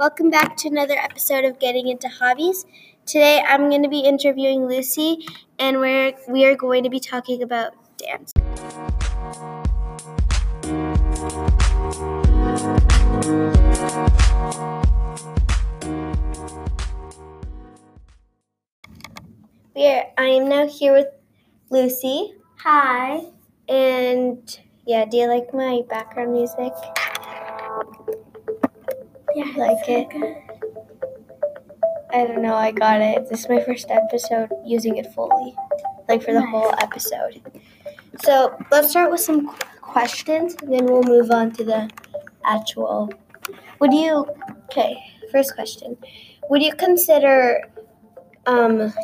Welcome back to another episode of Getting Into Hobbies. Today I'm going to be interviewing Lucy, and we are going to be talking about dance. I am now here with Lucy. Hi. And yeah, do you like my background music? Yeah, I like it. I don't know, I got it. This is my first episode using it fully, like for the whole episode. So let's start with some questions, and then we'll move on to the actual. First question. Would you consider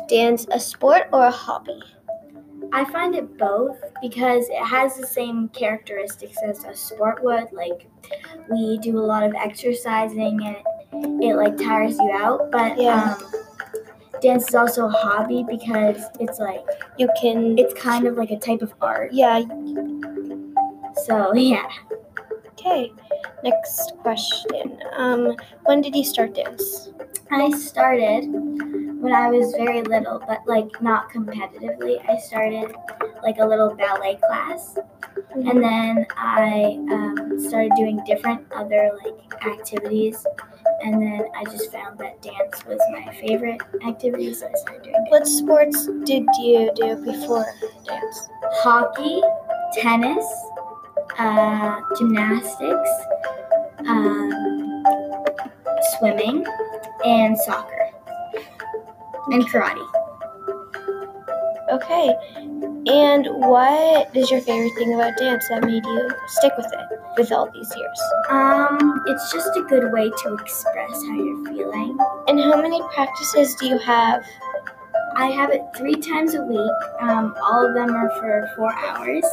dance a sport or a hobby? I find it both because it has the same characteristics as a sport would. Like, we do a lot of exercising and it like tires you out. But dance is also a hobby because it's like it's kind of like a type of art. Yeah. So yeah. Okay. Next question. When did you start dance? I started when I was very little, but like not competitively. I started like a little ballet class, and then I started doing different other like activities, and then I just found that dance was my favorite activity, so I started doing it. What sports did you do before dance? Hockey, tennis, gymnastics, swimming, and soccer, and karate. Okay, and what is your favorite thing about dance that made you stick with it with all these years? It's just a good way to express how you're feeling. And how many practices do you have? I have it 3 times a week. All of them are for 4 hours.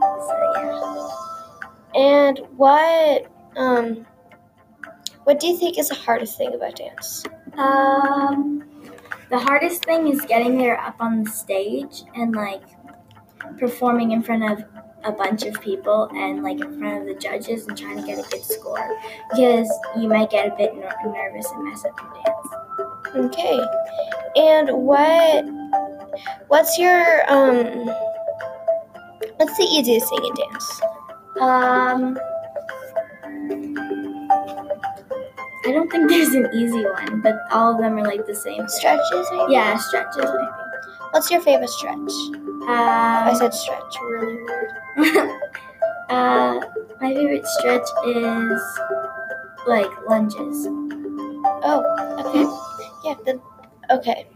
So yeah. And what do you think is the hardest thing about dance? The hardest thing is getting there up on the stage and like performing in front of a bunch of people and like in front of the judges and trying to get a good score, because you might get a bit nervous and mess up your dance. Okay. And what's the easiest thing in dance? I don't think there's an easy one, but all of them are like the same. Stretches, maybe? Yeah, stretches, I think. What's your favorite stretch? I said stretch really weird. My favorite stretch is like lunges. Oh, okay. Yeah, okay.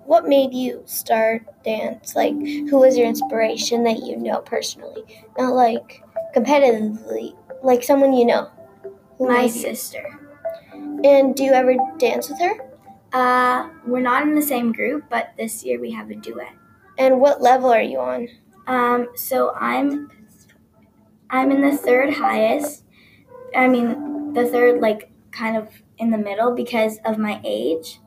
What made you start dance? Like, who was your inspiration that you know personally? Not like competitively, like someone you know. My sister. And do you ever dance with her? We're not in the same group, but this year we have a duet. And what level are you on? So I'm in the third highest. I mean, the third, like, kind of in the middle because of my age.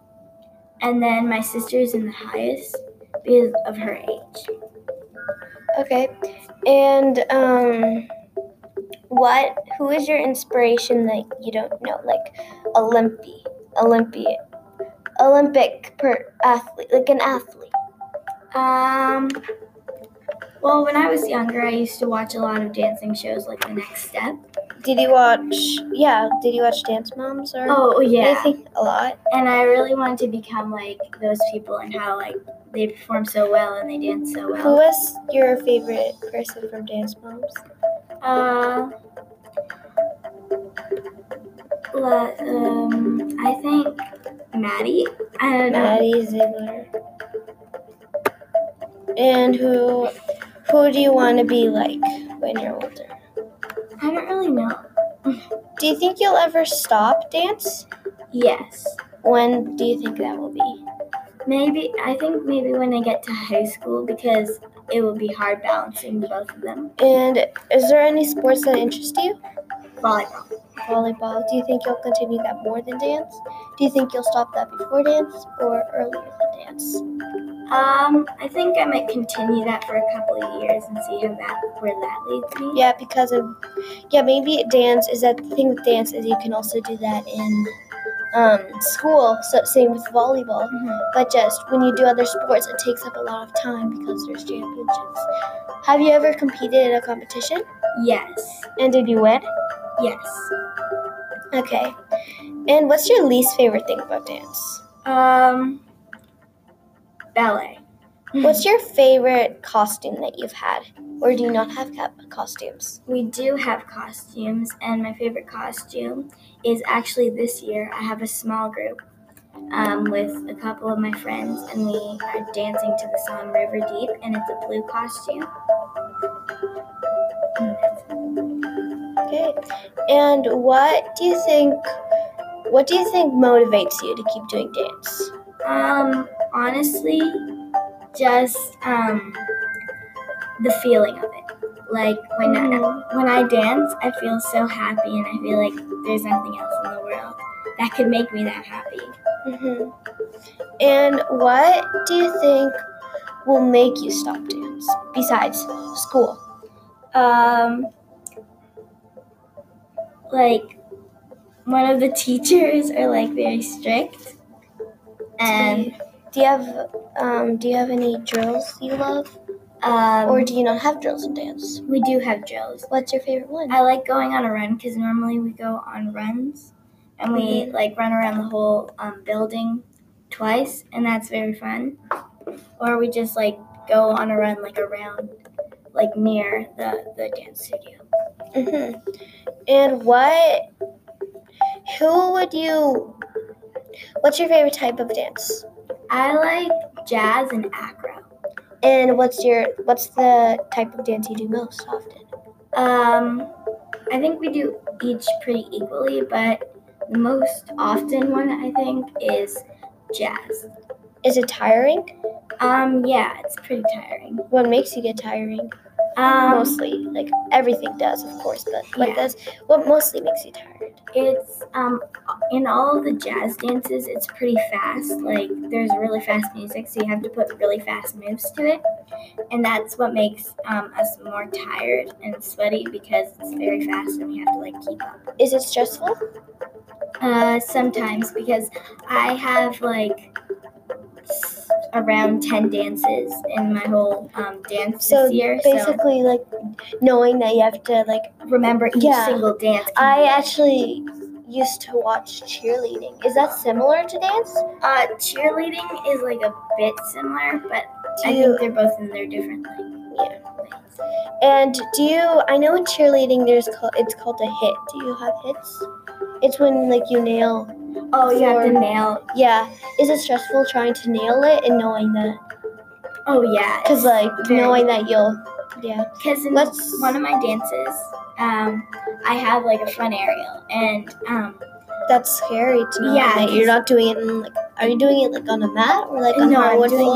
And then my sister is in the highest because of her age. Okay. And, who is your inspiration that you don't know, like athlete, like an athlete? Well, when I was younger, I used to watch a lot of dancing shows, like The Next Step. Did you watch Dance Moms? Or anything? A lot. And I really wanted to become like those people and how like they perform so well and they dance so well. Who was your favorite person from Dance Moms? I think Maddie. I don't know. Maddie Ziegler. And who do you want to be like when you're older? I don't really know. Do you think you'll ever stop dance? Yes. When do you think that will be? Maybe when I get to high school, because it will be hard balancing both of them. And is there any sports that interest you? Volleyball. Do you think you'll continue that more than dance? Do you think you'll stop that before dance or earlier than dance? I think I might continue that for a couple of years and see how where that leads me. Yeah, maybe dance is that the thing with dance is you can also do that in school. So same with volleyball, but just when you do other sports, it takes up a lot of time because there's championships. Have you ever competed in a competition? Yes. And did you win? Yes. Okay. And what's your least favorite thing about dance? Ballet. What's your favorite costume that you've had? Or do you not have costumes? We do have costumes, and my favorite costume is actually this year. I have a small group with a couple of my friends, and we are dancing to the song River Deep, and it's a blue costume. Okay. And what do you think motivates you to keep doing dance? Honestly, just the feeling of it. Like when I dance, I feel so happy, and I feel like there's nothing else in the world that could make me that happy. Mm-hmm. And what do you think will make you stop dance besides school? Like one of the teachers are like very strict, and. Do you have any drills you love? Or do you not have drills in dance? We do have drills. What's your favorite one? I like going on a run because normally we go on runs and we like run around the whole building twice, and that's very fun. Or we just like go on a run like around, like near the dance studio. Mm-hmm. And what's your favorite type of dance? I like jazz and acro. And what's the type of dance you do most often? I think we do each pretty equally, but the most often one I think is jazz. Is it tiring? Yeah, it's pretty tiring. What makes you get tiring? Mostly, like everything does, of course, but what mostly makes you tired? It's in all of the jazz dances, it's pretty fast. Like there's really fast music, so you have to put really fast moves to it, and that's what makes us more tired and sweaty because it's very fast and we have to like keep up. Is it stressful? Sometimes, because I have like around 10 dances in my whole dance this year. Basically, like knowing that you have to like remember each single dance. I actually used to watch cheerleading. Is that similar to dance? Cheerleading is like a bit similar, but I think they're both in their different ways. And I know in cheerleading it's called a hit. Do you have hits? It's when like you nail. Oh, you have to nail. Yeah. Is it stressful trying to nail it and knowing that? Oh, yeah. Because, like, knowing that you'll... Yeah. Because in one of my dances, I have, like, a front aerial. And... that's scary to know that you're not doing it in, like... Are you doing it, like, on a mat? Or, like, I'm doing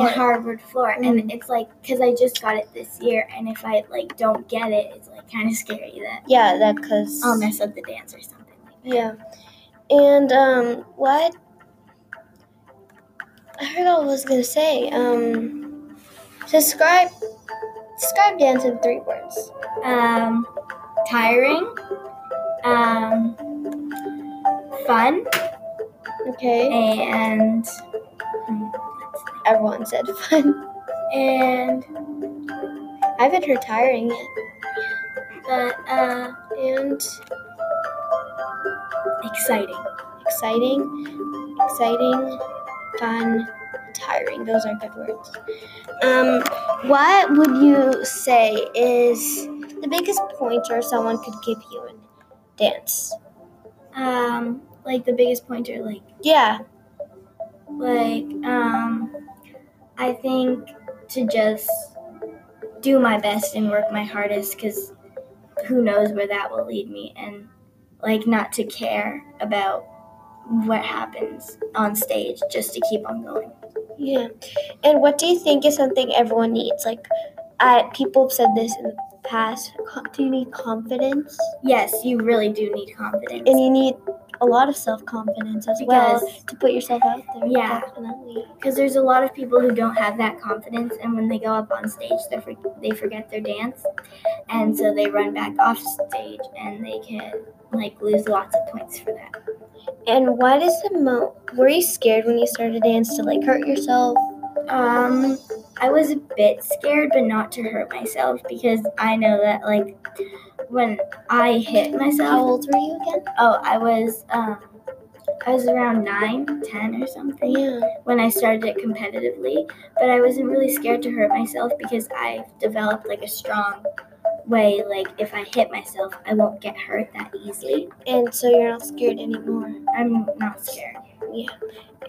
a hardwood floor. Mm. And it's, like... Because I just got it this year. And if I, like, don't get it, it's, like, kind of scary that... Yeah, because... I'll mess up the dance or something like that. Yeah. And, I forgot what I was going to say. Describe dance in 3 words. Tiring. Fun. Okay. And... everyone said fun. And... I haven't heard tiring yet. But, and... Exciting, fun, tiring. Those are good words. What would you say is the biggest pointer someone could give you in dance? Like the biggest pointer, like... Yeah. Like, I think to just do my best and work my hardest, because who knows where that will lead me, and... like, not to care about what happens on stage, just to keep on going. Yeah. And what do you think is something everyone needs? Like, people have said this in the past. Do you need confidence? Yes, you really do need confidence. And you need a lot of self-confidence as well, to put yourself out there. Yeah, definitely. Because there's a lot of people who don't have that confidence, and when they go up on stage, they forget their dance, and so they run back off stage, and they can lose lots of points for that. And what is the were you scared when you started dance to hurt yourself? I was a bit scared, but not to hurt myself, because I know that when I hit myself. How old were you again? Oh, I was around 9, 10 or something when I started it competitively, but I wasn't really scared to hurt myself because I've developed a strong way, if I hit myself, I won't get hurt that easily. And so you're not scared anymore? I'm not scared. Yeah.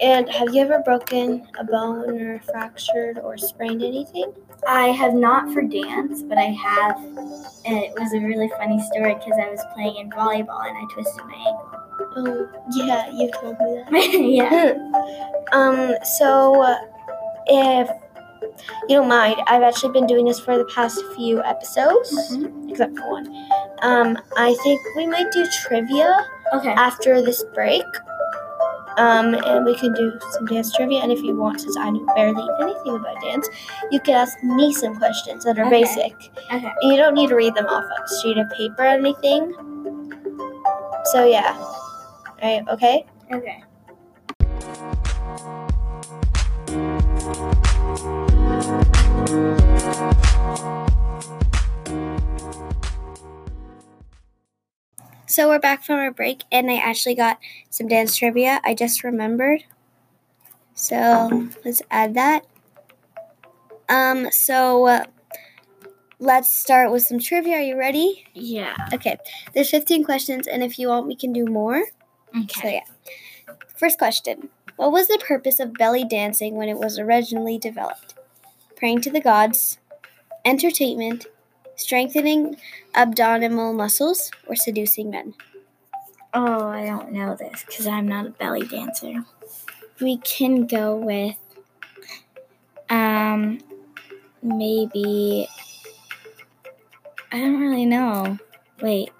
And have you ever broken a bone or fractured or sprained anything? I have not for dance, but I have. And it was a really funny story because I was playing in volleyball and I twisted my ankle. Oh, yeah, you told me that. Yeah. So if you don't mind, I've actually been doing this for the past few episodes, except for one. I think we might do trivia after this break. And we can do some dance trivia, and if you want, since I know barely anything about dance, you can ask me some questions that are basic. Okay. You don't need to read them off a sheet of paper or anything. So, yeah. All right, okay? Okay. So we're back from our break, and I actually got some dance trivia. I just remembered. So let's add that. So let's start with some trivia. Are you ready? Yeah. Okay. There's 15 questions, and if you want, we can do more. Okay. So, yeah. First question. What was the purpose of belly dancing when it was originally developed? Praying to the gods, entertainment, strengthening abdominal muscles, or seducing men? Oh, I don't know this because I'm not a belly dancer. We can go with maybe, I don't really know. Wait.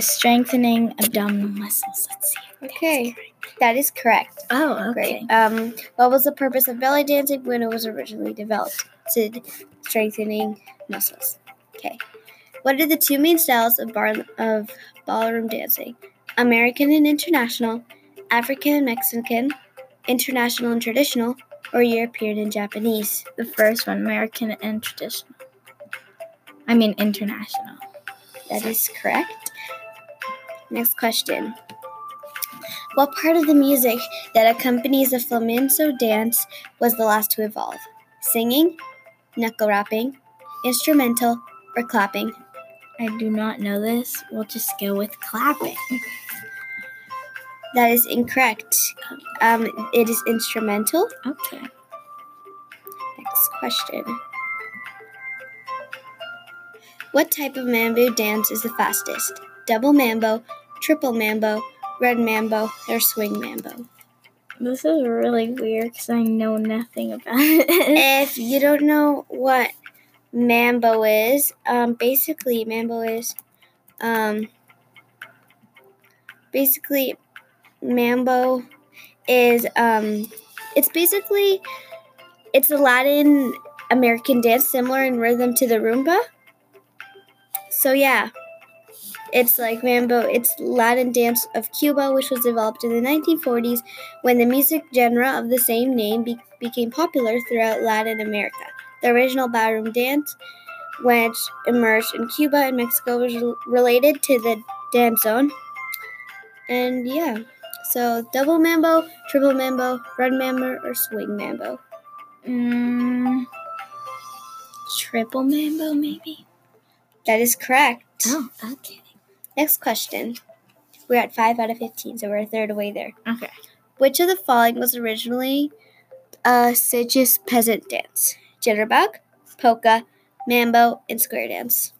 Strengthening abdominal muscles. Let's see. Okay. That is correct. Oh, okay. Great. What was the purpose of belly dancing when it was originally developed? Strengthening muscles. Okay. What are the two main styles of ballroom dancing? American and international, African and Mexican, international and traditional, or European and Japanese? The first one, American and traditional. I mean international. That is correct. Next question. What part of the music that accompanies the flamenco dance was the last to evolve? Singing, knuckle rapping, instrumental, or clapping? I do not know this. We'll just go with clapping. That is incorrect. It is instrumental. Okay. Next question. What type of mambo dance is the fastest? Double mambo, triple mambo, red mambo, or swing mambo? This is really weird because I know nothing about it. If you don't know what mambo is, basically mambo is, it's a Latin American dance similar in rhythm to the rumba. So yeah. It's mambo. It's Latin dance of Cuba, which was developed in the 1940s when the music genre of the same name became popular throughout Latin America. The original ballroom dance, which emerged in Cuba and Mexico, was related to the danzón. And yeah, so double mambo, triple mambo, red mambo, or swing mambo? Triple mambo, maybe? That is correct. Oh, okay. Next question. We're at 5 out of 15, so we're a third away there. Okay. Which of the following was originally a Sejdi's peasant dance? Jitterbug, polka, mambo, and square dance.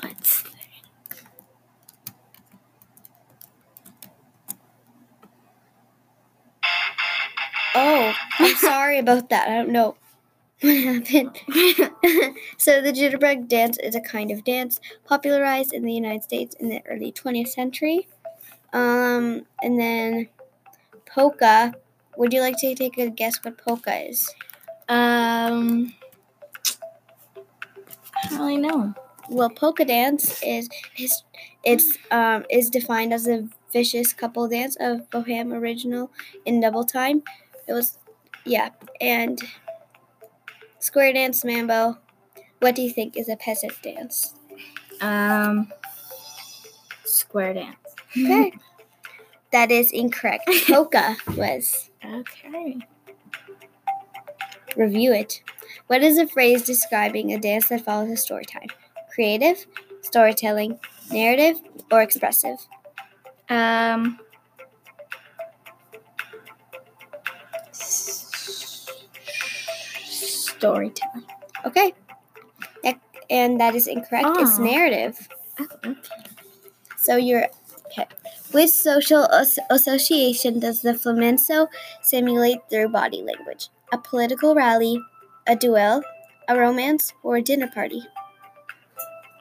What's there? Oh, I'm sorry about that. I don't know. What happened? So the jitterbug dance is a kind of dance popularized in the United States in the early 20th century. And then polka. Would you like to take a guess what polka is? I don't really know. Well, polka dance is defined as a vicious couple dance of bohem original in double time. It was, yeah, and square dance mambo. What do you think is a peasant dance? Square dance. Okay. That is incorrect. Polka was. Okay. Review it. What is a phrase describing a dance that follows a story time? Creative, storytelling, narrative, or expressive? Storytelling. Okay. And that is incorrect. Oh. It's narrative. Oh, okay. So you're... Okay. Which social association does the flamenco simulate through body language? A political rally, a duel, a romance, or a dinner party?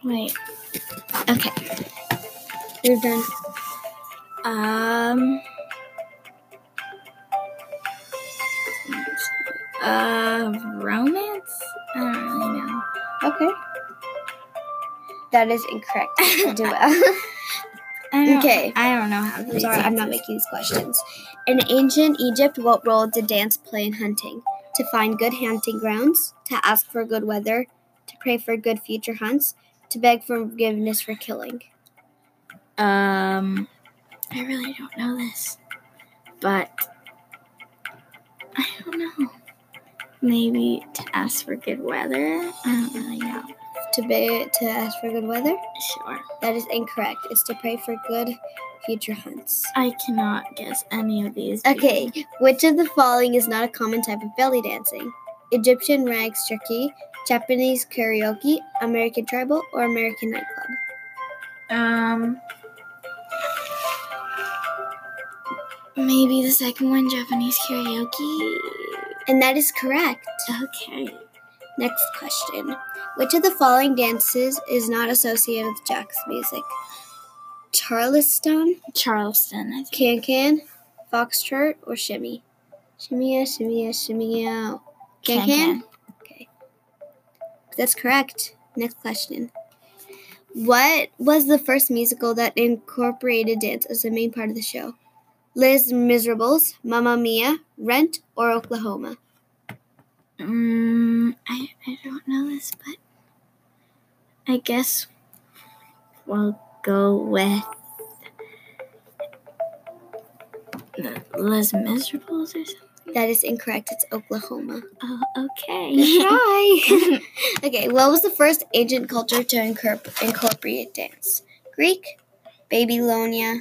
Wait. Okay. You're done. Romance? I don't really know. Okay. That is incorrect. A duel. I don't know how to do it. I'm not making these questions. In ancient Egypt, what role did dance play in hunting? To find good hunting grounds, to ask for good weather, to pray for good future hunts, to beg for forgiveness for killing. I really don't know this, but I don't know. Maybe to ask for good weather? I don't really know. To ask for good weather? Sure. That is incorrect. It's to pray for good future hunts. I cannot guess any of these. Okay. People. Which of the following is not a common type of belly dancing? Egyptian rags jerky, Japanese karaoke, American tribal, or American nightclub? Maybe the second one, Japanese karaoke. And that is correct. Okay. Next question. Which of the following dances is not associated with Jack's music? Charleston. I think. Can-can, foxtrot, or shimmy? Shimmy-a. Can-can? Okay. That's correct. Next question. What was the first musical that incorporated dance as the main part of the show? Les Miserables, Mamma Mia, Rent, or Oklahoma? I don't know this, but I guess we'll go with Les Miserables or something. That is incorrect. It's Oklahoma. Oh, okay. Hi. Okay, what was the first ancient culture to incorporate dance? Greek, Babylonia,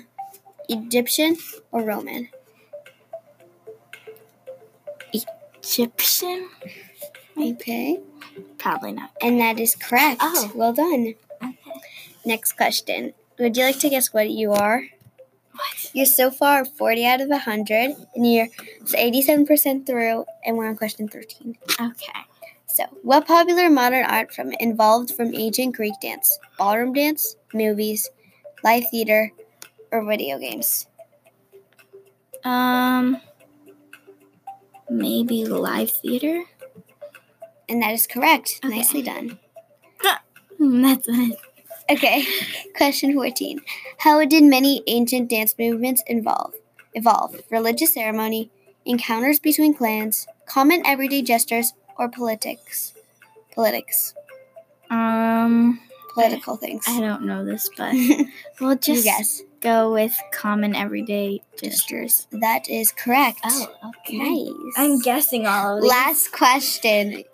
Egyptian, or Roman? Egyptian? Okay. Probably not. And that is correct. Oh. Well done. Okay. Next question. Would you like to guess what you are? What? You're so far 40 out of 100, and you're 87% through, and we're on question 13. Okay. So, what popular modern art form evolved from ancient Greek dance? Ballroom dance, movies, live theater, or video games? Maybe live theater? And that is correct. Okay. Nicely done. That's it. Okay. Question 14. How did many ancient dance movements evolve? Religious ceremony, encounters between clans, common everyday gestures, or politics? Political things. I don't know this, but we'll just go with common everyday gestures. That is correct. Oh, okay. Nice. I'm guessing all of these. Last question.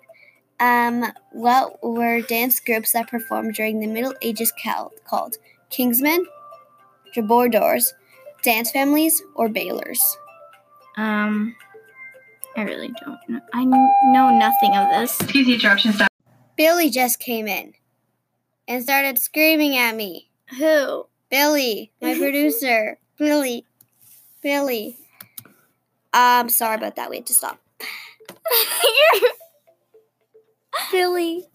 What were dance groups that performed during the Middle Ages called? Kingsmen, Jabordors, dance families, or bailers? I really don't know. I know nothing of this. PC interruption stop. Billy just came in and started screaming at me. Who? Billy, my producer. Billy. Sorry about that. We had to stop. silly.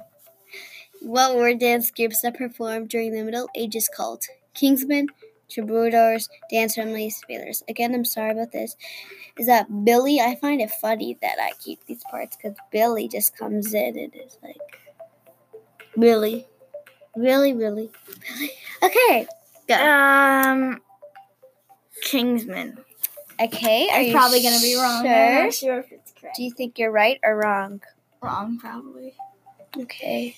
What were dance groups that performed during the Middle Ages called? Kingsmen, troubadours, dance families, failures. Again, I'm sorry about this. Is that Billy? I find it funny that I keep these parts because Billy just comes in and is like, really? Really, really, really? Okay, go. Kingsmen. Okay, are you probably going to be wrong. Sure? I'm not sure if it's correct. Do you think you're right or wrong? Wrong, probably. Okay.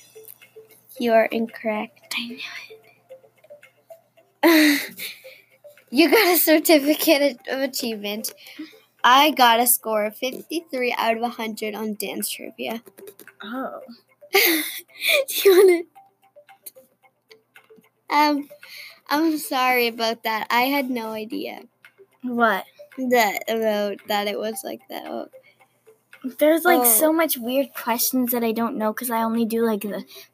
You are incorrect. I knew it. You got a certificate of achievement. I got a score of 53 out of 100 on dance trivia. Oh. Do you want to... I'm sorry about that. I had no idea. What? That it was like that. Oh. There's like so much weird questions that I don't know because I only do like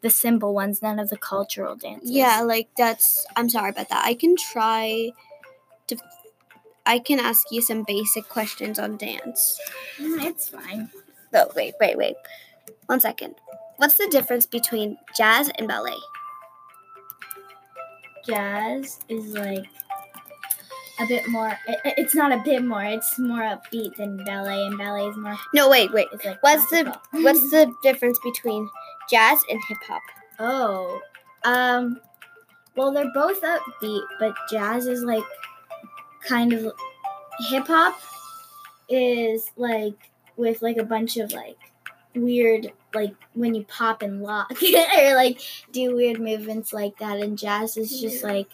the simple ones, none of the cultural dances. Yeah, like that's, I'm sorry about that. I can try to, I can ask you some basic questions on dance. It's fine. Oh, wait. 1 second. What's the difference between jazz and ballet? Jazz is like a bit more, it's not a bit more, it's more upbeat than ballet, and ballet is more... No, wait. It's like what's the difference between jazz and hip-hop? Oh, well, they're both upbeat, but jazz is, like, kind of... Hip-hop is, like, with, like, a bunch of, like, weird, like, when you pop and lock, or, like, do weird movements like that, and jazz is just, like...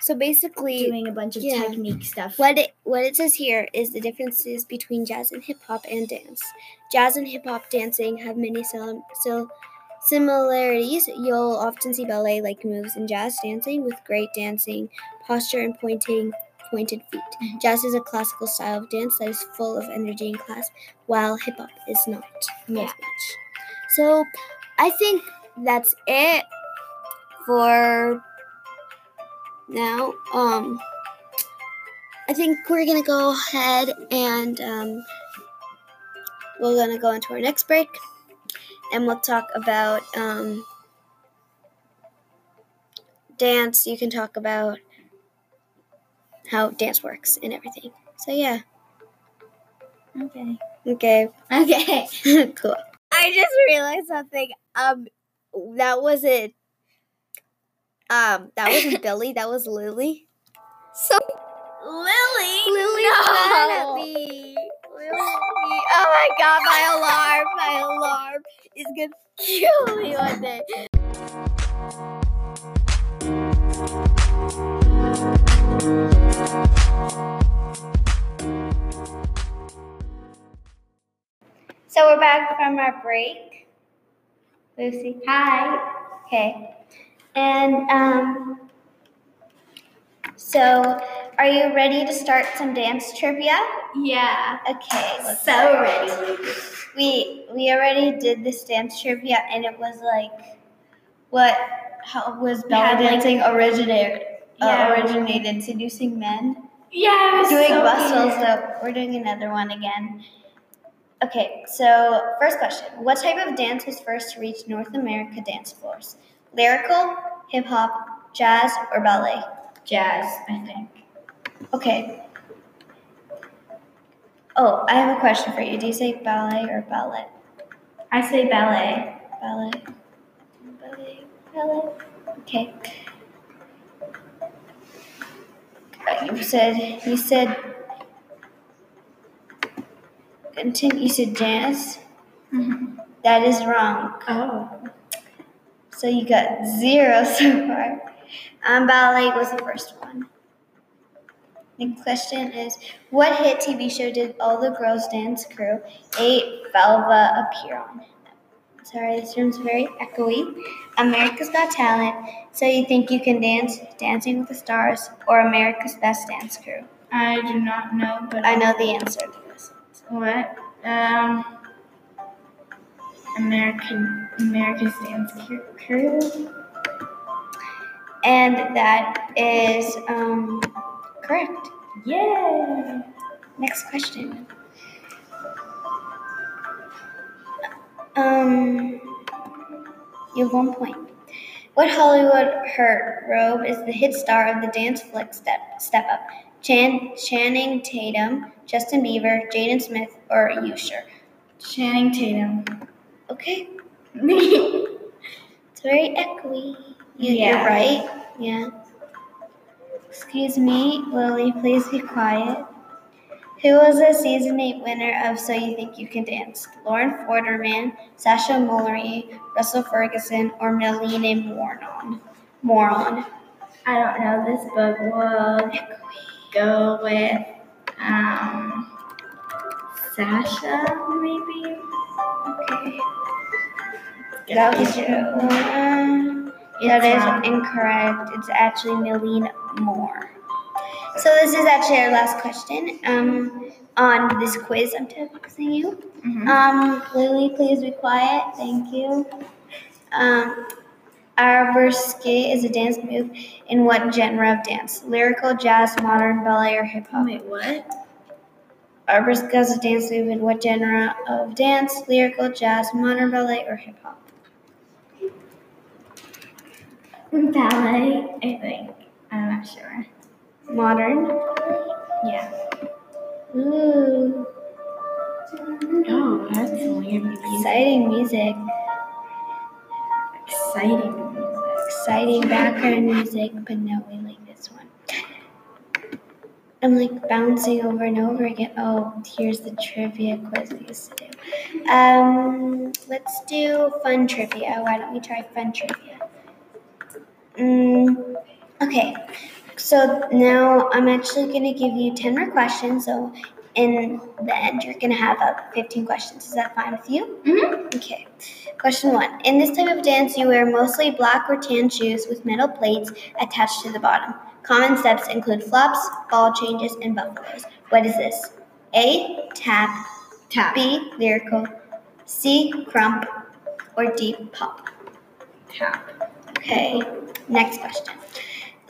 So basically, doing a bunch of technique stuff. What it says here is the differences between jazz and hip-hop and dance. Jazz and hip-hop dancing have many similarities. You'll often see ballet-like moves in jazz dancing with great dancing, posture, and pointed feet. Mm-hmm. Jazz is a classical style of dance that is full of energy and class, while hip-hop is not as much. So I think that's it for... Now, I think we're going to go ahead and we're going to go into our next break, and we'll talk about dance. You can talk about how dance works and everything. So, yeah. Okay. Cool. I just realized something. That was it. That wasn't Billy, that was Lily. So Lily's mad at me. Oh my god, my alarm is gonna kill me one day. So we're back from our break. Lucy. Hi. Okay. And, so are you ready to start some dance trivia? Yeah. Okay. So ready. We already did this dance trivia, and it was like, how was ballet dancing originated? Seducing men? Yeah, it was doing bustles, so we're doing another one again. Okay, so first question. What type of dance was first to reach North America dance floors? Lyrical, hip-hop, jazz, or ballet? Jazz, I think. Okay. Oh, I have a question for you. Do you say ballet or ballet? I say ballet. Ballet. Okay. You said jazz? Mm-hmm. That is wrong. Oh. So you got 0 so far. Ballet was the first one. The question is, what hit TV show did all the girls dance crew, 8 Velva, appear on? Sorry, this room's very echoey. America's Got Talent, So You Think You Can Dance, Dancing with the Stars, or America's Best Dance Crew? I do not know, but I know the answer to this. What? America's Dance Crew. And that is correct. Yay! Next question. You have 1 point. What Hollywood hurt Robe is the hit star of the dance flick Step Up? Channing Tatum, Justin Bieber, Jaden Smith, or Usher? Channing Tatum. Okay. It's very echoey. You're right. Yeah. Excuse me, Lily, please be quiet. Who was a Season 8 winner of So You Think You Can Dance? Lauren Forderman, Sasha Mullery, Russell Ferguson, or Melina Moron? I don't know this, but we'll go with Sasha, maybe? Okay. That was true. That is incorrect. It's actually Melina Moore. So this is actually our last question on this quiz I'm texting you. Mm-hmm. Lily, please be quiet. Thank you. Arabesque is a dance move in what genre of dance? Lyrical, jazz, modern, ballet, or hip-hop? Wait, what? Arabesque is a dance move in what genre of dance? Lyrical, jazz, modern, ballet, or hip-hop? Ballet, I think. I'm not sure. Modern? Yeah. Ooh. Oh, that's weird music. Exciting music. Exciting background music, but no, we like this one. I'm like bouncing over and over again. Oh, here's the trivia quiz we used to do. Let's do fun trivia. Why don't we try fun trivia? Okay. So now I'm actually going to give you 10 more questions. So in the end, you're going to have 15 questions. Is that fine with you? Mm-hmm. Okay. Question 1. In this type of dance, you wear mostly black or tan shoes with metal plates attached to the bottom. Common steps include flops, ball changes, and buffaloes. What is this? A. Tap. B. Lyrical. C. Crump. Or D. Pop. Tap. Okay. Next question.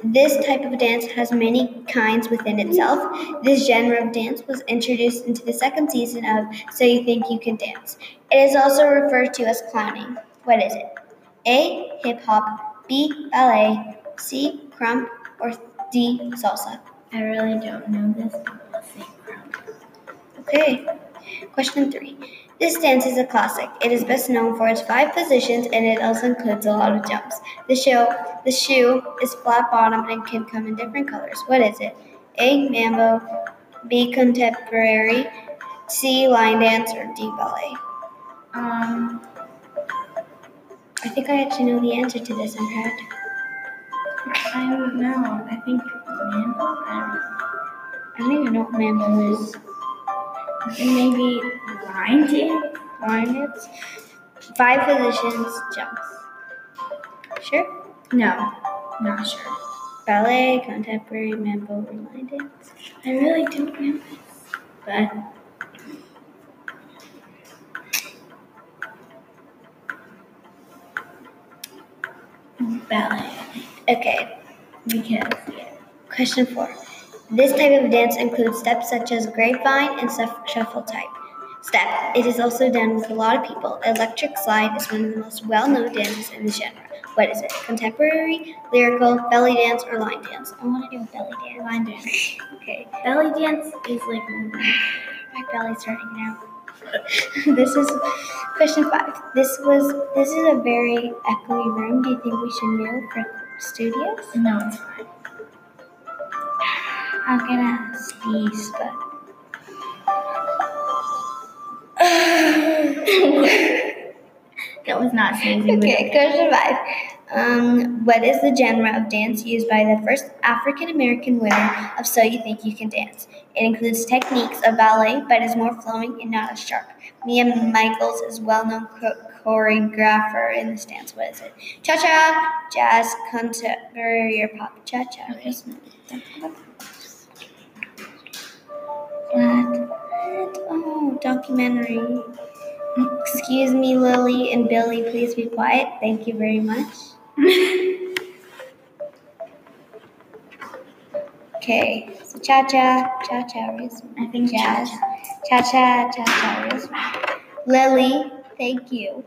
This type of dance has many kinds within itself. This genre of dance was introduced into the second season of So You Think You Can Dance. It is also referred to as clowning. What is it? A. Hip-hop. B. Ballet. C. Crump. Or D. Salsa. I really don't know this. I'll say crump. Okay. Question 3. This dance is a classic. It is best known for its 5 positions, and it also includes a lot of jumps. The shoe is flat bottom and can come in different colors. What is it? A. Mambo. B. Contemporary. C. Line dance. Or D. Ballet. I think I actually know the answer to this. I'm proud. I don't know. I think mambo. I don't even know what mambo is. And maybe line dance. 5 positions, jumps. Sure? No, not sure. Ballet, contemporary, mambo, or line dance. I really don't know this, but ballet. Okay. We can see it. Question 4. This type of dance includes steps such as grapevine and shuffle type step. It is also done with a lot of people. Electric slide is one of the most well-known dances in the genre. What is it? Contemporary, lyrical, belly dance, or line dance? I want to do a belly dance. Line dance. Okay. Belly dance is like my belly's hurting now. This is question 5. This is a very echoey room. Do you think we should move for studios? No, it's fine. I'm gonna sneeze, but that was not sneezing. Okay, question 5. What is the genre of dance used by the first African American women of So You Think You Can Dance? It includes techniques of ballet, but is more flowing and not as sharp. Mia Michaels is a well-known choreographer in this dance. What is it? Cha-cha, jazz, contemporary, or pop? Cha-cha. Okay. What? Oh, documentary. Excuse me, Lily and Billy, please be quiet. Thank you very much. Okay, so cha-cha, I think jazz. Cha-cha, cha-cha, Lily, thank you.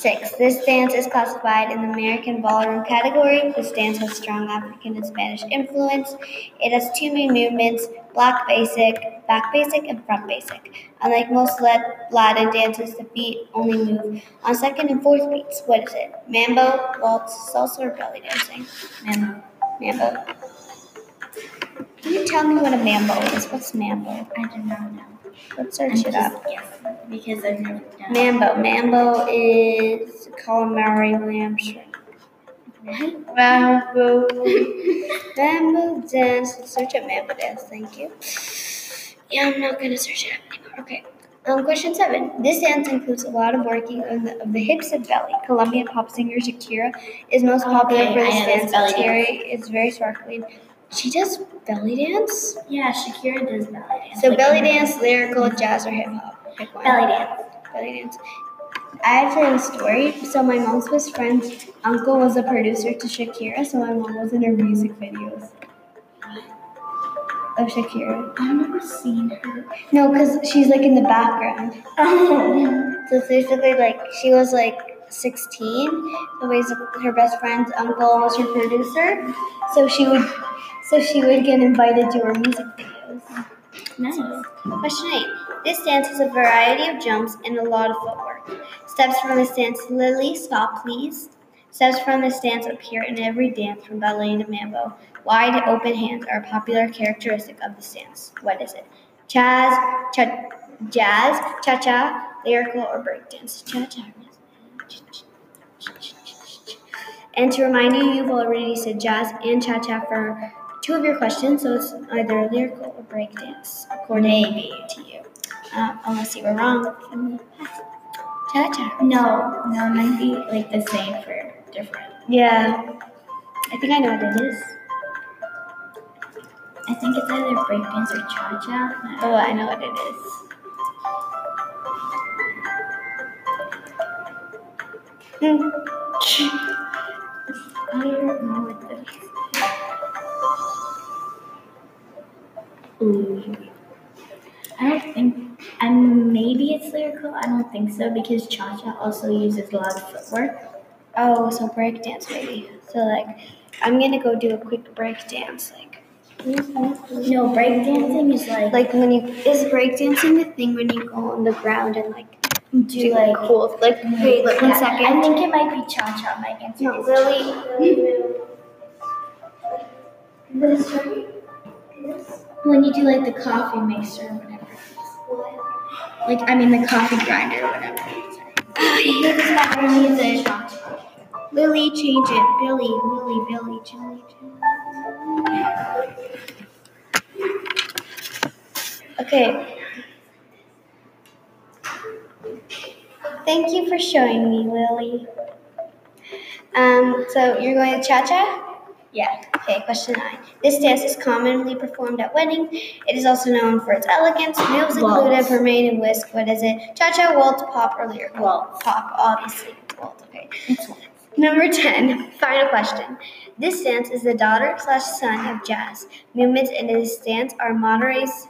6. This dance is classified in the American ballroom category. This dance has strong African and Spanish influence. It has 2 main movements, block basic, back basic, and front basic. Unlike most Latin dances, the feet only move on second and fourth beats. What is it? Mambo, waltz, salsa, or belly dancing? Mambo. Can you tell me what a mambo is? What's mambo? I do not know. Let's search it up. Because I've never done mambo. Mambo is calamari lamb shrimp. Mambo. Mambo dance. Let's search up mambo dance. Thank you. Yeah, I'm not going to search it up anymore. Okay. Question 7. This dance includes a lot of working of the hips and belly. Colombian pop singer Shakira is most popular for this dance. Shakira is very sparkling. She does belly dance? Yeah, Shakira does belly dance. So like belly dance, lyrical, jazz, or hip-hop? Pick one. Belly dance. I have a story. So my mom's best friend's uncle was a producer to Shakira, so my mom was in her music videos. Of Shakira. I've never seen her. No, because she's like in the background. Oh. So basically, like, she was like 16. So her best friend's uncle was her producer. So she would get invited to her music videos. Nice. Question 8. This dance has a variety of jumps and a lot of footwork. Steps from this dance, Lily, stop please. Steps from this dance appear in every dance from ballet to mambo. Wide open hands are a popular characteristic of this dance. What is it? Jazz, cha-cha, lyrical, or breakdance? Cha-cha. And to remind you, you've already said jazz and cha-cha for 2 of your questions, so it's either lyrical or breakdance, according to you. Unless you were wrong. Cha-cha. No, it might be like the same for different. Yeah. I think I know what it is. I think it's either breakdance or cha-cha. Oh, I know what it is. I don't know what this is. I don't think, and maybe it's lyrical. I don't think so because cha-cha also uses a lot of footwork. Oh, so breakdance maybe. So like, I'm gonna go do a quick breakdance. Like, no, breakdancing is like when you is breakdancing the thing when you go on the ground and like. Do like cool, like wait, like, 1 second. I think it might be cha-cha. My answer is really. When you do like the coffee mixer or whatever. Like I mean the coffee grinder or whatever. Music. Lily, change it, Billy, change it. Okay. Thank you for showing me, Lily. So you're going to cha-cha? Yeah. Okay, question 9. This dance is commonly performed at weddings. It is also known for its elegance. Moves include a parade and whisk. What is it? Cha-cha, waltz, pop, or lyrical? Waltz. Pop, obviously. Waltz, okay. It's waltz. Number 10, final question. This dance is the daughter/son of jazz. Movements in this dance are modernized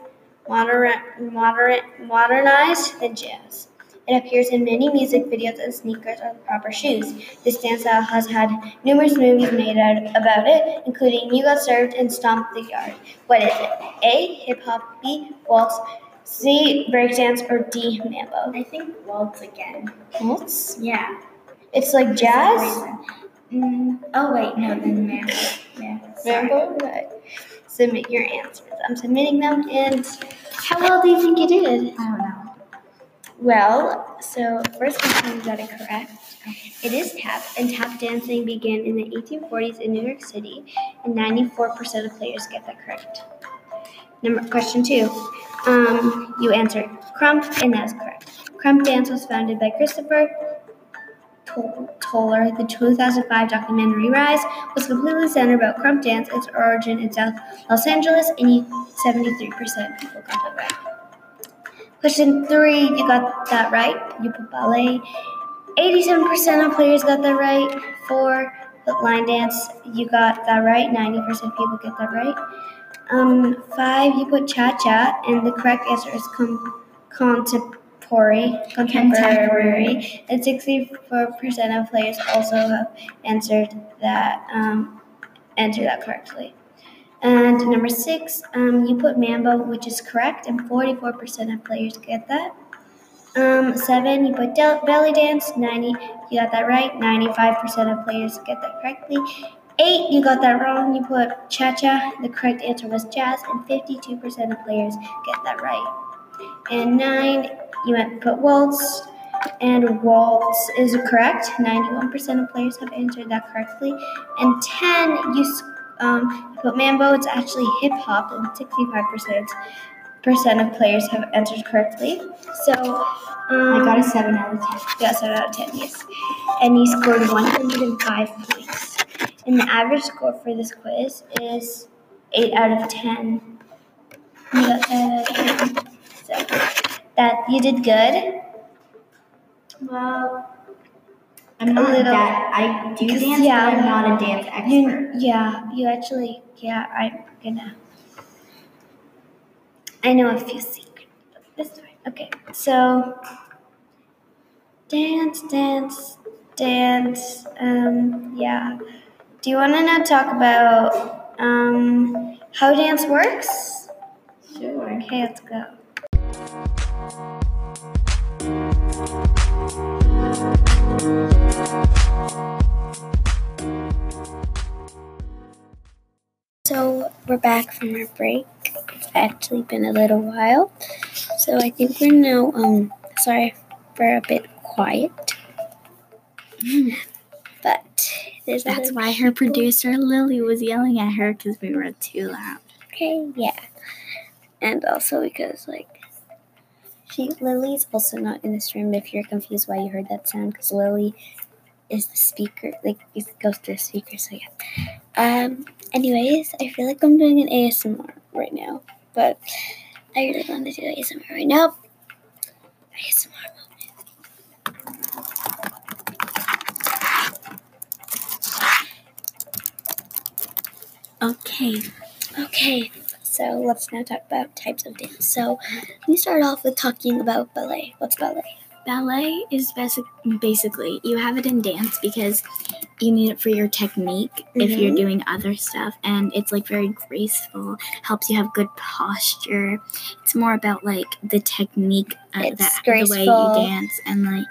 than jazz. It appears in many music videos and sneakers or proper shoes. This dance has had numerous movies made about it, including You Got Served and Stomp the Yard. What is it? A. Hip-hop, B. Waltz, C. Breakdance, or D. Mambo? I think waltz again. Waltz? Yeah. It's like jazz? Oh, wait. No, then mambo. Yeah, mambo? Right. Submit your answers. I'm submitting them, and how well do you think you did? I don't know. Well, so first question got it correct. It is tap, and tap dancing began in the 1840s in New York City, and 94% of players get that correct. Question 2. You answered crump, and that's correct. Crump dance was founded by Christopher Toler. The 2005 documentary Rise was completely centered about crump dance, its origin in South Los Angeles, and 73% of people got that right. Question 3, you got that right. You put ballet. 87% of players got that right. 4, put line dance. You got that right. 90% of people get that right. 5, you put cha-cha, and the correct answer is contemporary. contemporary. And 64% of players also have answered that correctly. And number 6, you put mambo, which is correct, and 44% of players get that. 7, you put belly dance, you got that right, 95% of players get that correctly. 8, you got that wrong, you put cha-cha, the correct answer was jazz, and 52% of players get that right. And 9, you went put waltz, and waltz is correct, 91% of players have answered that correctly. And 10, you put mambo, it's actually hip-hop, and 65% of players have answered correctly. So I got a 7 out of 10. You got a 7 out of 10, yes. And you scored 105 points. And the average score for this quiz is 8 out of 10. You got that out of 10. So that you did good. Well, I'm not a little, that. I do dance, but I'm not a dance expert. I'm gonna. I know a few secrets, but this way. Okay, so dance. Do you want to now talk about how dance works? Sure. Okay, let's go. So we're back from our break. It's actually been a little while. So I think we're now, sorry for a bit quiet. But that's why her producer Lily was yelling at her because we were too loud. Okay, yeah. And also because, Lily's also not in this room if you're confused why you heard that sound, because Lily is the speaker, it goes through the speaker, so yeah. Anyways, I feel like I'm doing an ASMR right now, but I really want to do ASMR right now. ASMR moment. Okay. So let's now talk about types of dance. So let me start off with talking about ballet. What's ballet? Ballet is basically, you have it in dance because you need it for your technique if you're doing other stuff. And it's very graceful, helps you have good posture. It's more about the technique the way you dance and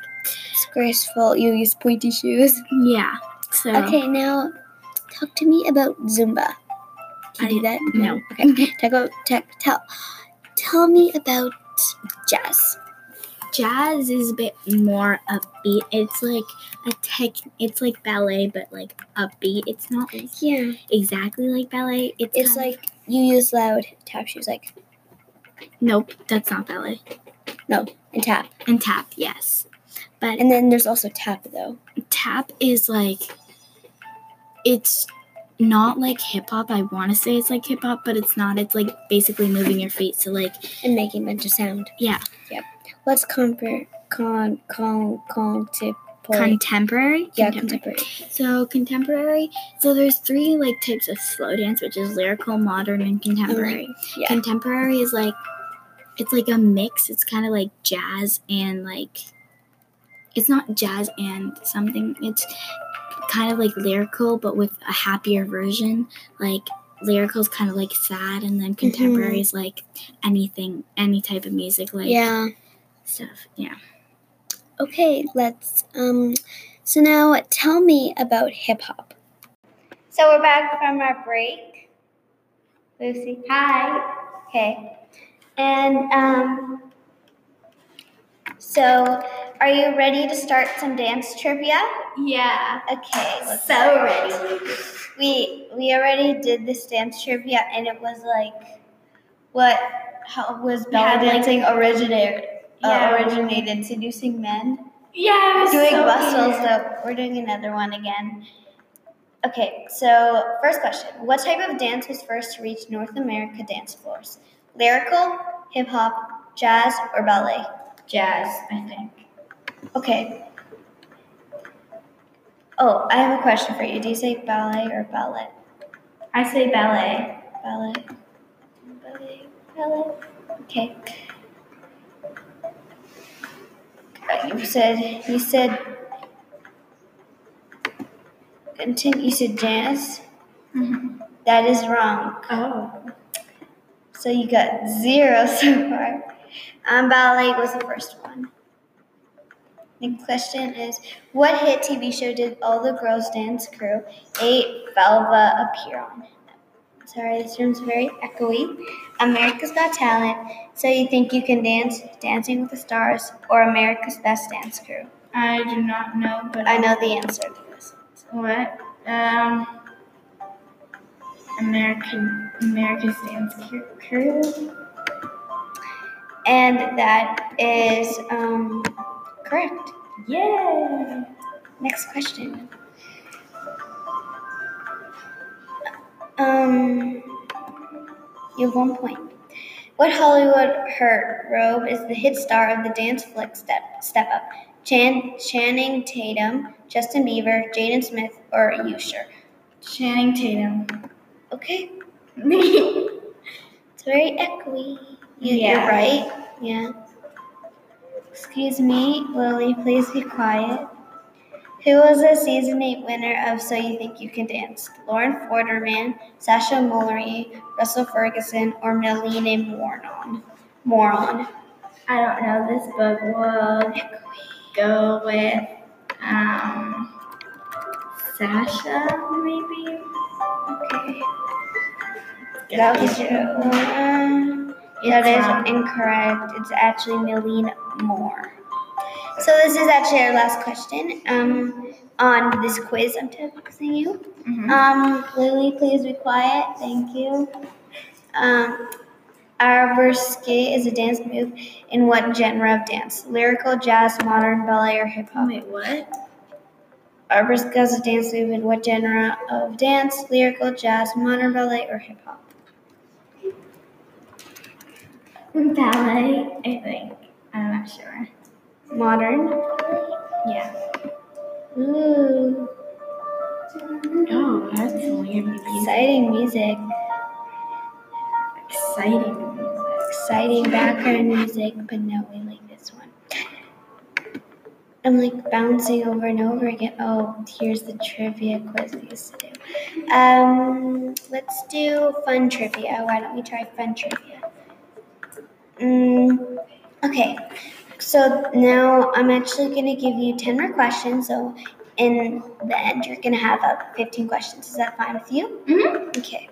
It's graceful. You use pointy shoes. Yeah. So okay, now talk to me about Zumba. Can you do that? No. Okay. Tell me about jazz. Jazz is a bit more upbeat. It's it's like ballet, but upbeat. It's not exactly like ballet. It's you use loud tap shoes. Nope, that's not ballet. No, and tap. And tap, yes. And then there's also tap though. Tap is it's not like hip-hop. I want to say it's like hip-hop, but it's not. It's basically moving your feet, so and making a bunch of sound. Yeah. Yep. What's contemporary? Yeah, contemporary. So contemporary. So there's 3 types of slow dance, which is lyrical, modern, and contemporary. Mm-hmm. Yeah. Contemporary is it's a mix. It's kind of like jazz and it's not jazz and something. It's kind of lyrical, but with a happier version. Lyrical is kind of sad, and then contemporary is anything, any type of music, stuff. Yeah. Okay, let's. So now tell me about hip hop. So we're back from our break. Lucy, hi. Okay, and so, are you ready to start some dance trivia? Yeah. Okay. So ready. We already did this dance trivia, and it was how was belly dancing originated? Seducing men. Yeah. Doing bustles. So we're doing another one again. Okay. So first question: what type of dance was first to reach North America dance floors? Lyrical, hip hop, jazz, or ballet? Jazz, I think. Okay. Oh, I have a question for you. Do you say ballet or ballet? I say ballet. Ballet. Okay. You said dance. Mm-hmm. That is wrong. Oh. So you got 0 so far. Ballet was the first one. The question is, what hit TV show did all the girls dance crew 8 Velva appear on? Sorry, this room's very echoey. America's Got Talent, So You Think You Can Dance, Dancing with the Stars, or America's Best Dance Crew? I do not know, but I know the answer to this. What? America's Dance Crew. And that is correct. Yay! Next question. You have 1 point. What Hollywood heartthrob is the hit star of the dance flick Step Up? Channing Tatum, Justin Bieber, Jaden Smith, or Usher? Channing Tatum. Okay. It's very echoey. You're right. Yeah. Excuse me, Lily, please be quiet. Who was the season 8 winner of So You Think You Can Dance? Lauren Forderman, Sasha Mullery, Russell Ferguson, or Melina Moron? I don't know this, but we'll go with Sasha, maybe? Okay. That was true. That is incorrect. It's actually Melina Moore. So this is actually our last question on this quiz I'm texting you. Mm-hmm. Lily, please be quiet. Thank you. Arabesque is a dance move in what genre of dance? Lyrical, jazz, modern, ballet, or hip-hop? Wait, what? Arabesque is a dance move in what genre of dance? Lyrical, jazz, modern, ballet, or hip-hop? Ballet, I think. I'm not sure. Modern? Yeah. Ooh. Oh, that's weird music. Exciting music. Exciting background music, but no, we like this one. I'm like bouncing over and over again. Oh, here's the trivia quiz we used to do. Let's do fun trivia. Why don't we try fun trivia? Okay. So now I'm actually going to give you 10 more questions. So in the end, you're going to have up 15 questions. Is that fine with you? Mm-hmm. Okay.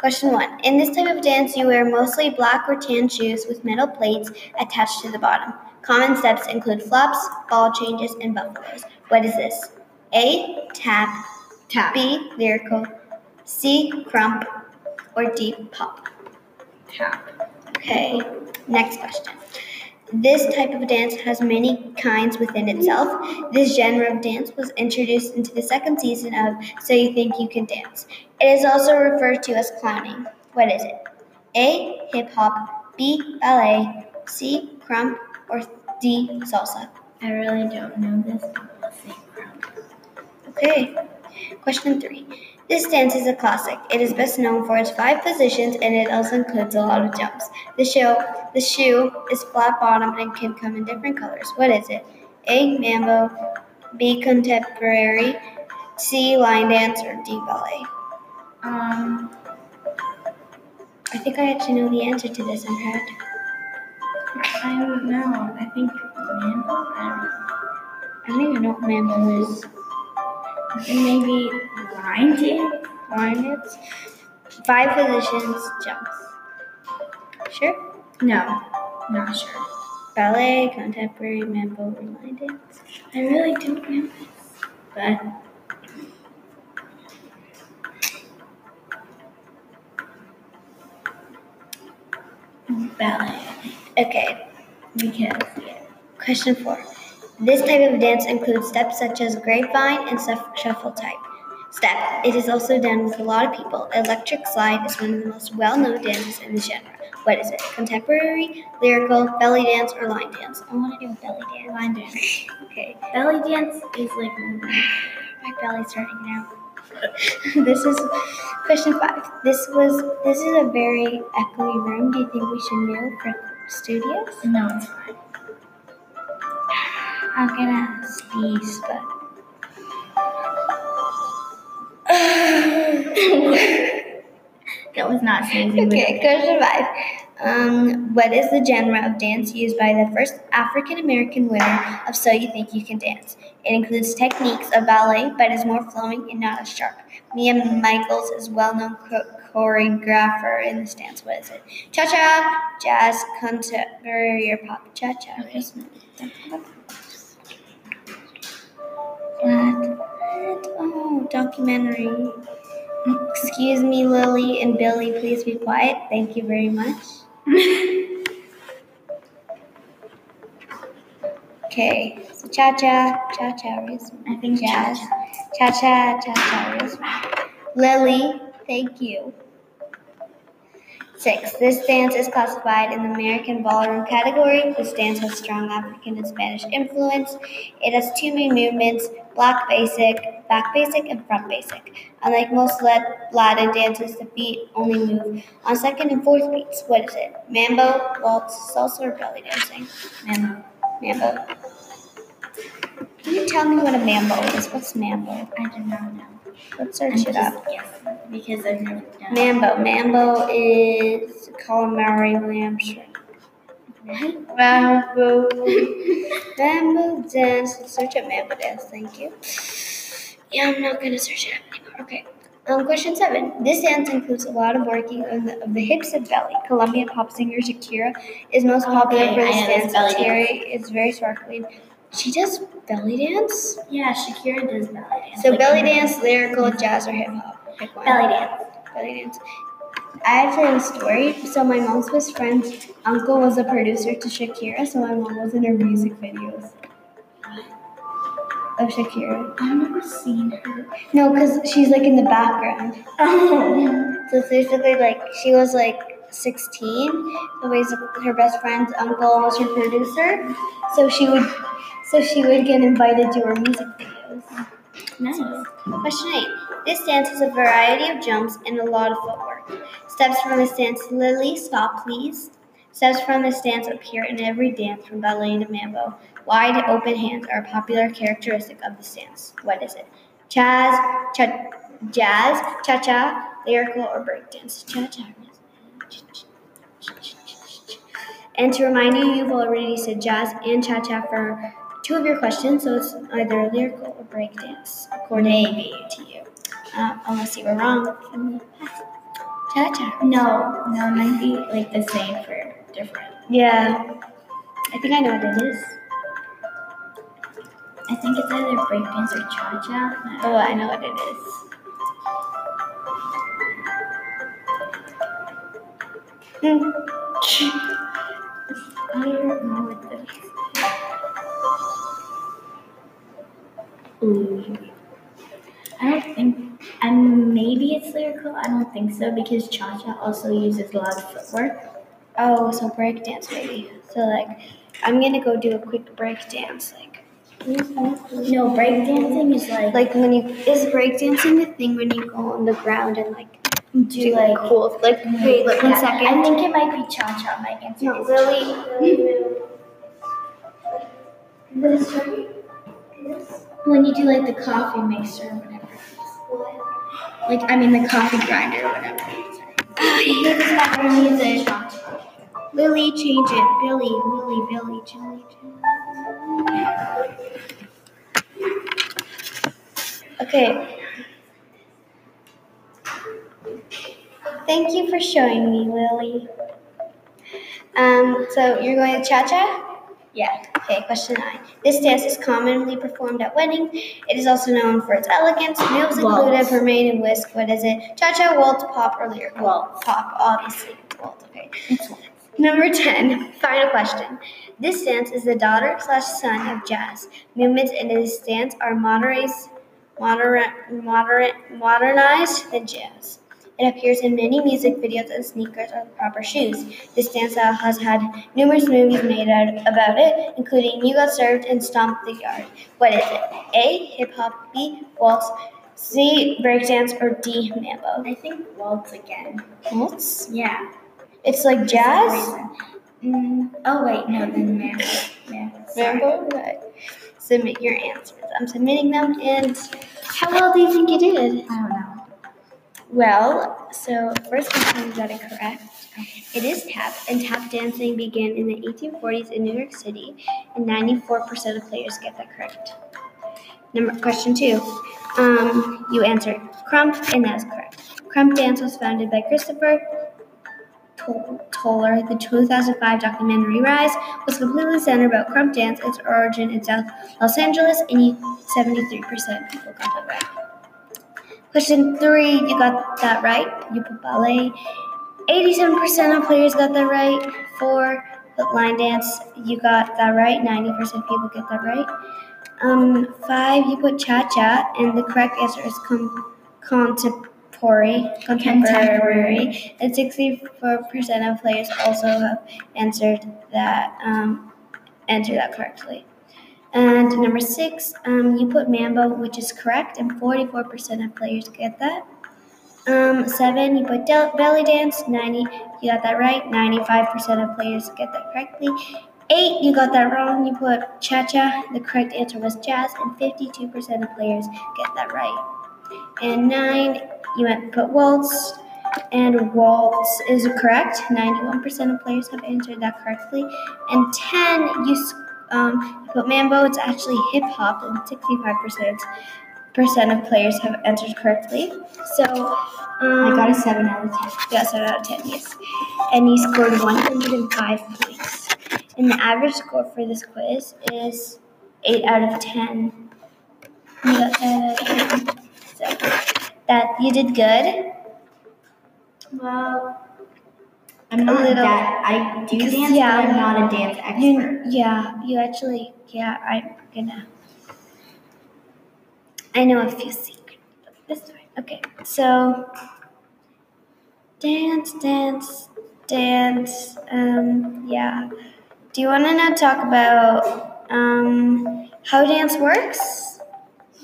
Question 1. In this type of dance, you wear mostly black or tan shoes with metal plates attached to the bottom. Common steps include flops, ball changes, and buffalos. What is this? A, tap. B, lyrical. C, crump. Or D, pop. Tap. Okay. Next question. This type of dance has many kinds within itself. This genre of dance was introduced into the 2nd season of So You Think You Can Dance. It is also referred to as clowning. What is it? A, hip-hop, B, ballet, C, crump, or D, salsa? I really don't know this, but we'll say crump. Okay. Question 3. This dance is a classic. It is best known for its 5 positions, and it also includes a lot of jumps. The shoe is flat bottom and can come in different colors. What is it? A, mambo, B, contemporary, C, line dance, or D, ballet? I think I actually know the answer to this in head. I don't know. I think mambo? I don't even know what mambo is. And maybe line dance. 5 positions, jumps. Sure? No, not sure. Ballet, contemporary, mambo, or line dance. I really don't know this, but ballet. Okay, we can see it. Question 4. This type of dance includes steps such as grapevine and shuffle type. Step. It is also done with a lot of people. Electric slide is one of the most well-known dances in the genre. What is it? Contemporary, lyrical, belly dance, or line dance? I want to do a belly dance. Line dance. Okay. Belly dance is like my belly's hurting now. This is question 5. This is a very echoey room. Do you think we should move for studios? No, it's fine. I'm gonna sneeze, but that was not sneezing. Okay, question 5. What is the genre of dance used by the first African-American women of So You Think You Can Dance? It includes techniques of ballet, but is more flowing and not as sharp. Mia Michaels is a well-known choreographer in this dance. What is it? Cha-cha, jazz, contemporary, or pop? Cha-cha. Okay. Oh, documentary. Excuse me, Lily and Billy, please be quiet. Thank you very much. Okay, so cha-cha, cha-cha, I think jazz. Cha-cha, cha-cha, Lily, thank you. 6. This dance is classified in the American ballroom category. This dance has strong African and Spanish influence. It has 2 main movements, block basic, back basic, and front basic. Unlike most Latin dances, the feet only move on 2nd and 4th beats. What is it? Mambo, waltz, salsa, or belly dancing? Mambo. Can you tell me what a mambo is? What's mambo? I do not know. Let's search it up. Yes, because I've never done mambo. Mambo is calamari lamb shrimp. Mambo. Mambo dance. Let's search up mambo dance. Thank you. Yeah, I'm not gonna search it up anymore. Okay. Question 7. This dance includes a lot of working of the hips and belly. Colombian pop singer Shakira is most popular for this dance. It's very sparkly. She does belly dance? Yeah, Shakira does belly dance. So like belly dance, lyrical, jazz, or hip-hop? Pick one. Belly dance. Belly dance. I have heard a story. So my mom's best friend's uncle was a producer to Shakira, so my mom was in her music videos. Of Shakira. I've never seen her. No, because she's like in the background. Oh. So it's basically like, she was like 16, so her best friend's uncle was her producer, so she would get invited to her music videos. Nice. Question 8. This dance has a variety of jumps and a lot of footwork. Steps from this dance, Lily, stop please. Steps from this dance appear in every dance from ballet to mambo. Wide open hands are a popular characteristic of this dance. What is it? Jazz, cha-cha, lyrical, or breakdance? Cha-cha. And to remind you, you've already said jazz and cha-cha for 2 of your questions, so it's either lyrical or breakdance, according to you. Unless you were wrong from the past. Cha-cha. No, it might be like the same for different. Yeah. I think I know what it is. I think it's either breakdance or cha-cha. Oh, I know what it is. I don't know what this is. I don't think, and maybe it's lyrical, I don't think so, because cha-cha also uses a lot of footwork. Oh, so breakdance maybe. So like, I'm gonna go do a quick breakdance, like. No, breakdancing is like. Like when you, is breakdancing the thing when you go on the ground and like. Do like cool, like wait, like 1 second. I think it might be cha-cha. My answer is really. When you do like the coffee mixer or whatever. Like the coffee grinder or whatever. I hate this background music. Lily, change it, Billy, change. Okay. Thank you for showing me, Lily. So you're going to cha-cha? Yeah. Okay, question 9. This dance is commonly performed at weddings. It is also known for its elegance. Moves include parade and whisk. What is it? Cha-cha, waltz, pop, or lyrical? Waltz. Pop, obviously. Waltz, okay. It's waltz. Number 10, final question. This dance is the daughter/son of jazz. Movements in this dance are modernized than jazz. It appears in many music videos and sneakers are the proper shoes. This dance has had numerous movies made about it, including You Got Served and Stomp the Yard. What is it? A. Hip-hop, B. Waltz, C. Breakdance, or D. Mambo? I think waltz again. Waltz? Yeah. It's like jazz? Oh, wait, no, then mambo. Yeah. Mambo? Right. submit your answers. I'm submitting them, and how well do you think you did? I don't know. Well, so first question, is that incorrect? Okay. It is tap, and tap dancing began in the 1840s in New York City, and 94% of players get that correct. Question 2. You answered crump, and that's correct. Crump dance was founded by Christopher Toler. The 2005 documentary Rise was completely centered about crump dance, its origin in South Los Angeles, and 73% of people got that right. Question 3, you got that right. You put ballet. 87% of players got that right. 4, line dance. You got that right. 90% of people get that right. 5, you put cha-cha, and the correct answer is contemporary. And 64% of players also have answered that correctly. And number 6, you put mambo, which is correct, and 44% of players get that. 7, you put belly dance, you got that right, 95% of players get that correctly. 8, you got that wrong, you put cha-cha, the correct answer was jazz, and 52% of players get that right. And 9, you put waltz, and waltz is correct, 91% of players have answered that correctly. And 10, you put mambo, it's actually hip-hop, and 65% of players have answered correctly. So, I got a 7 out of 10. You got 7 out of 10, yes. And you scored 105 points. And the average score for this quiz is 8 out of 10. You got 7 out of 10. So, that you did good. Well, I'm not that. I do dance, yeah, but I'm not a dance expert. You actually, I'm gonna. I know a few secrets. This one. Okay, so dance. Yeah. Do you want to now talk about how dance works?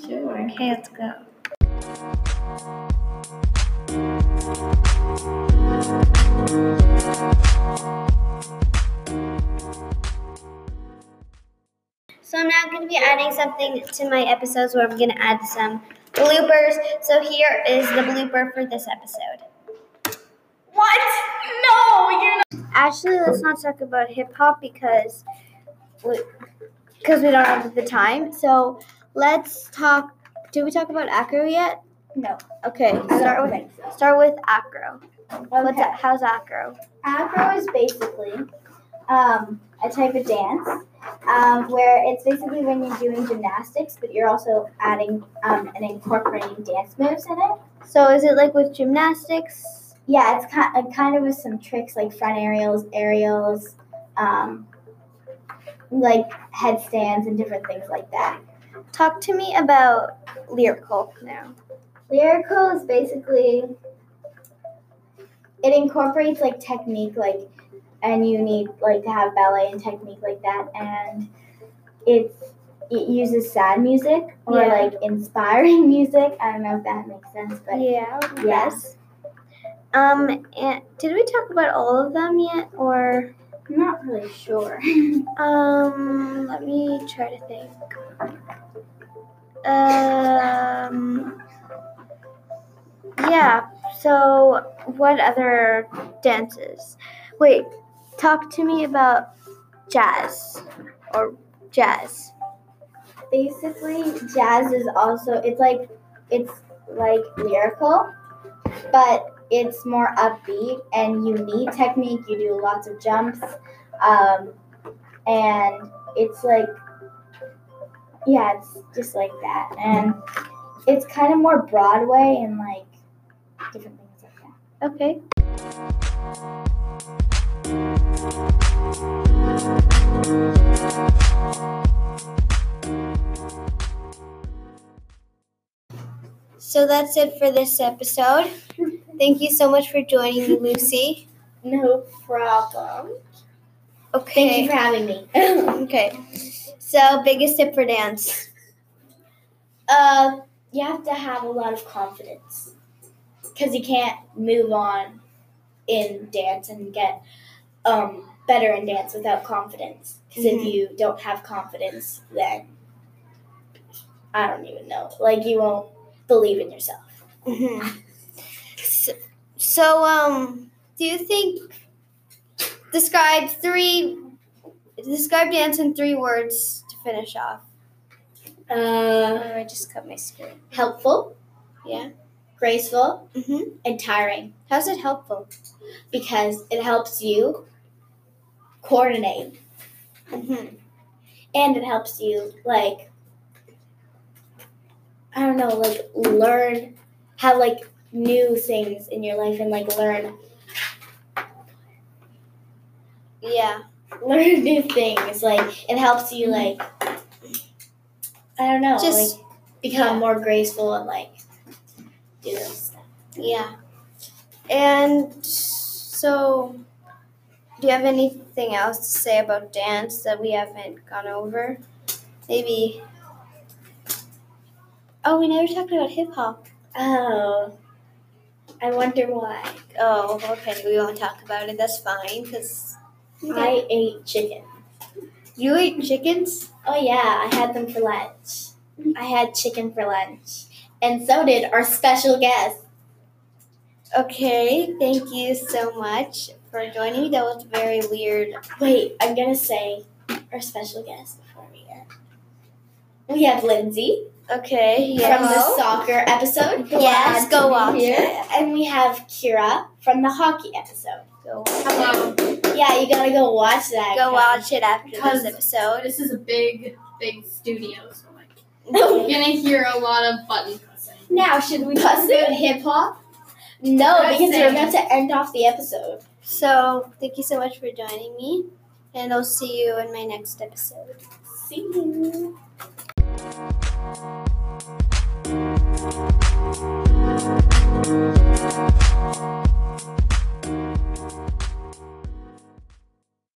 Sure. Okay, let's go. So I'm now going to be adding something to my episodes where I'm going to add some bloopers. So here is the blooper for this episode. What? No, you're not. Actually, let's not talk about hip-hop because we don't have the time. So let's talk. Did we talk about acro yet? No. Okay. Start with acro. Okay. How's acro? Acro is basically a type of dance where it's basically when you're doing gymnastics, but you're also adding and incorporating dance moves in it. So is it like with gymnastics? Yeah, it's kind of with some tricks like front aerials, like headstands and different things like that. Talk to me about lyrical now. Lyrical is basically, it incorporates like technique, like, and you need like to have ballet and technique like that, and it uses sad music or like inspiring music. I don't know if that makes sense, but yes. And did we talk about all of them yet, or? I'm not really sure. Let me try to think. Yeah, so what other dances? Wait, talk to me about jazz. Basically, jazz is also, it's like lyrical, but it's more upbeat, and you need technique. You do lots of jumps, and it's like, yeah, it's just like that, and it's kind of more Broadway and like different things like that. Okay. So that's it for this episode. Thank you so much for joining me, Lucy. No problem. Okay. Thank you for having me. Okay. So, biggest tip for dance? You have to have a lot of confidence, because you can't move on in dance and get better in dance without confidence. Because if you don't have confidence, then I don't even know. Like, you won't believe in yourself. Mm-hmm. So, do you think describe dance in 3 words to finish off? I just cut my screen. Helpful. Yeah. Graceful. Mm-hmm. And tiring. How's it helpful? Because it helps you coordinate. Mm-hmm. And it helps you, like, I don't know, like, learn, have, like, new things in your life and, like, learn. Yeah. Learn new things. Like, it helps you, like, I don't know, just, like, become more graceful and, like, do this stuff. Yeah. And so, do you have anything else to say about dance that we haven't gone over? Maybe. Oh, we never talked about hip-hop. Oh. I wonder why. Oh, okay. We won't talk about it. That's fine, because I ate chicken. You ate chickens? Oh, yeah. I had them for lunch. I had chicken for lunch. And so did our special guest. Okay. Thank you so much for joining me. That was very weird. Wait, I'm going to say our special guest before we end. We have Lindsay. Okay, yeah. From the soccer episode. Yes, go watch it. And we have Kira from the hockey episode. Go watch it. Yeah, you gotta go watch that. Go watch it after this episode. This is a big, big studio, so like you're gonna hear a lot of button pressing. Now, should we talk about hip hop? No, because we're about to end off the episode. So, thank you so much for joining me, and I'll see you in my next episode. See you. Thank you.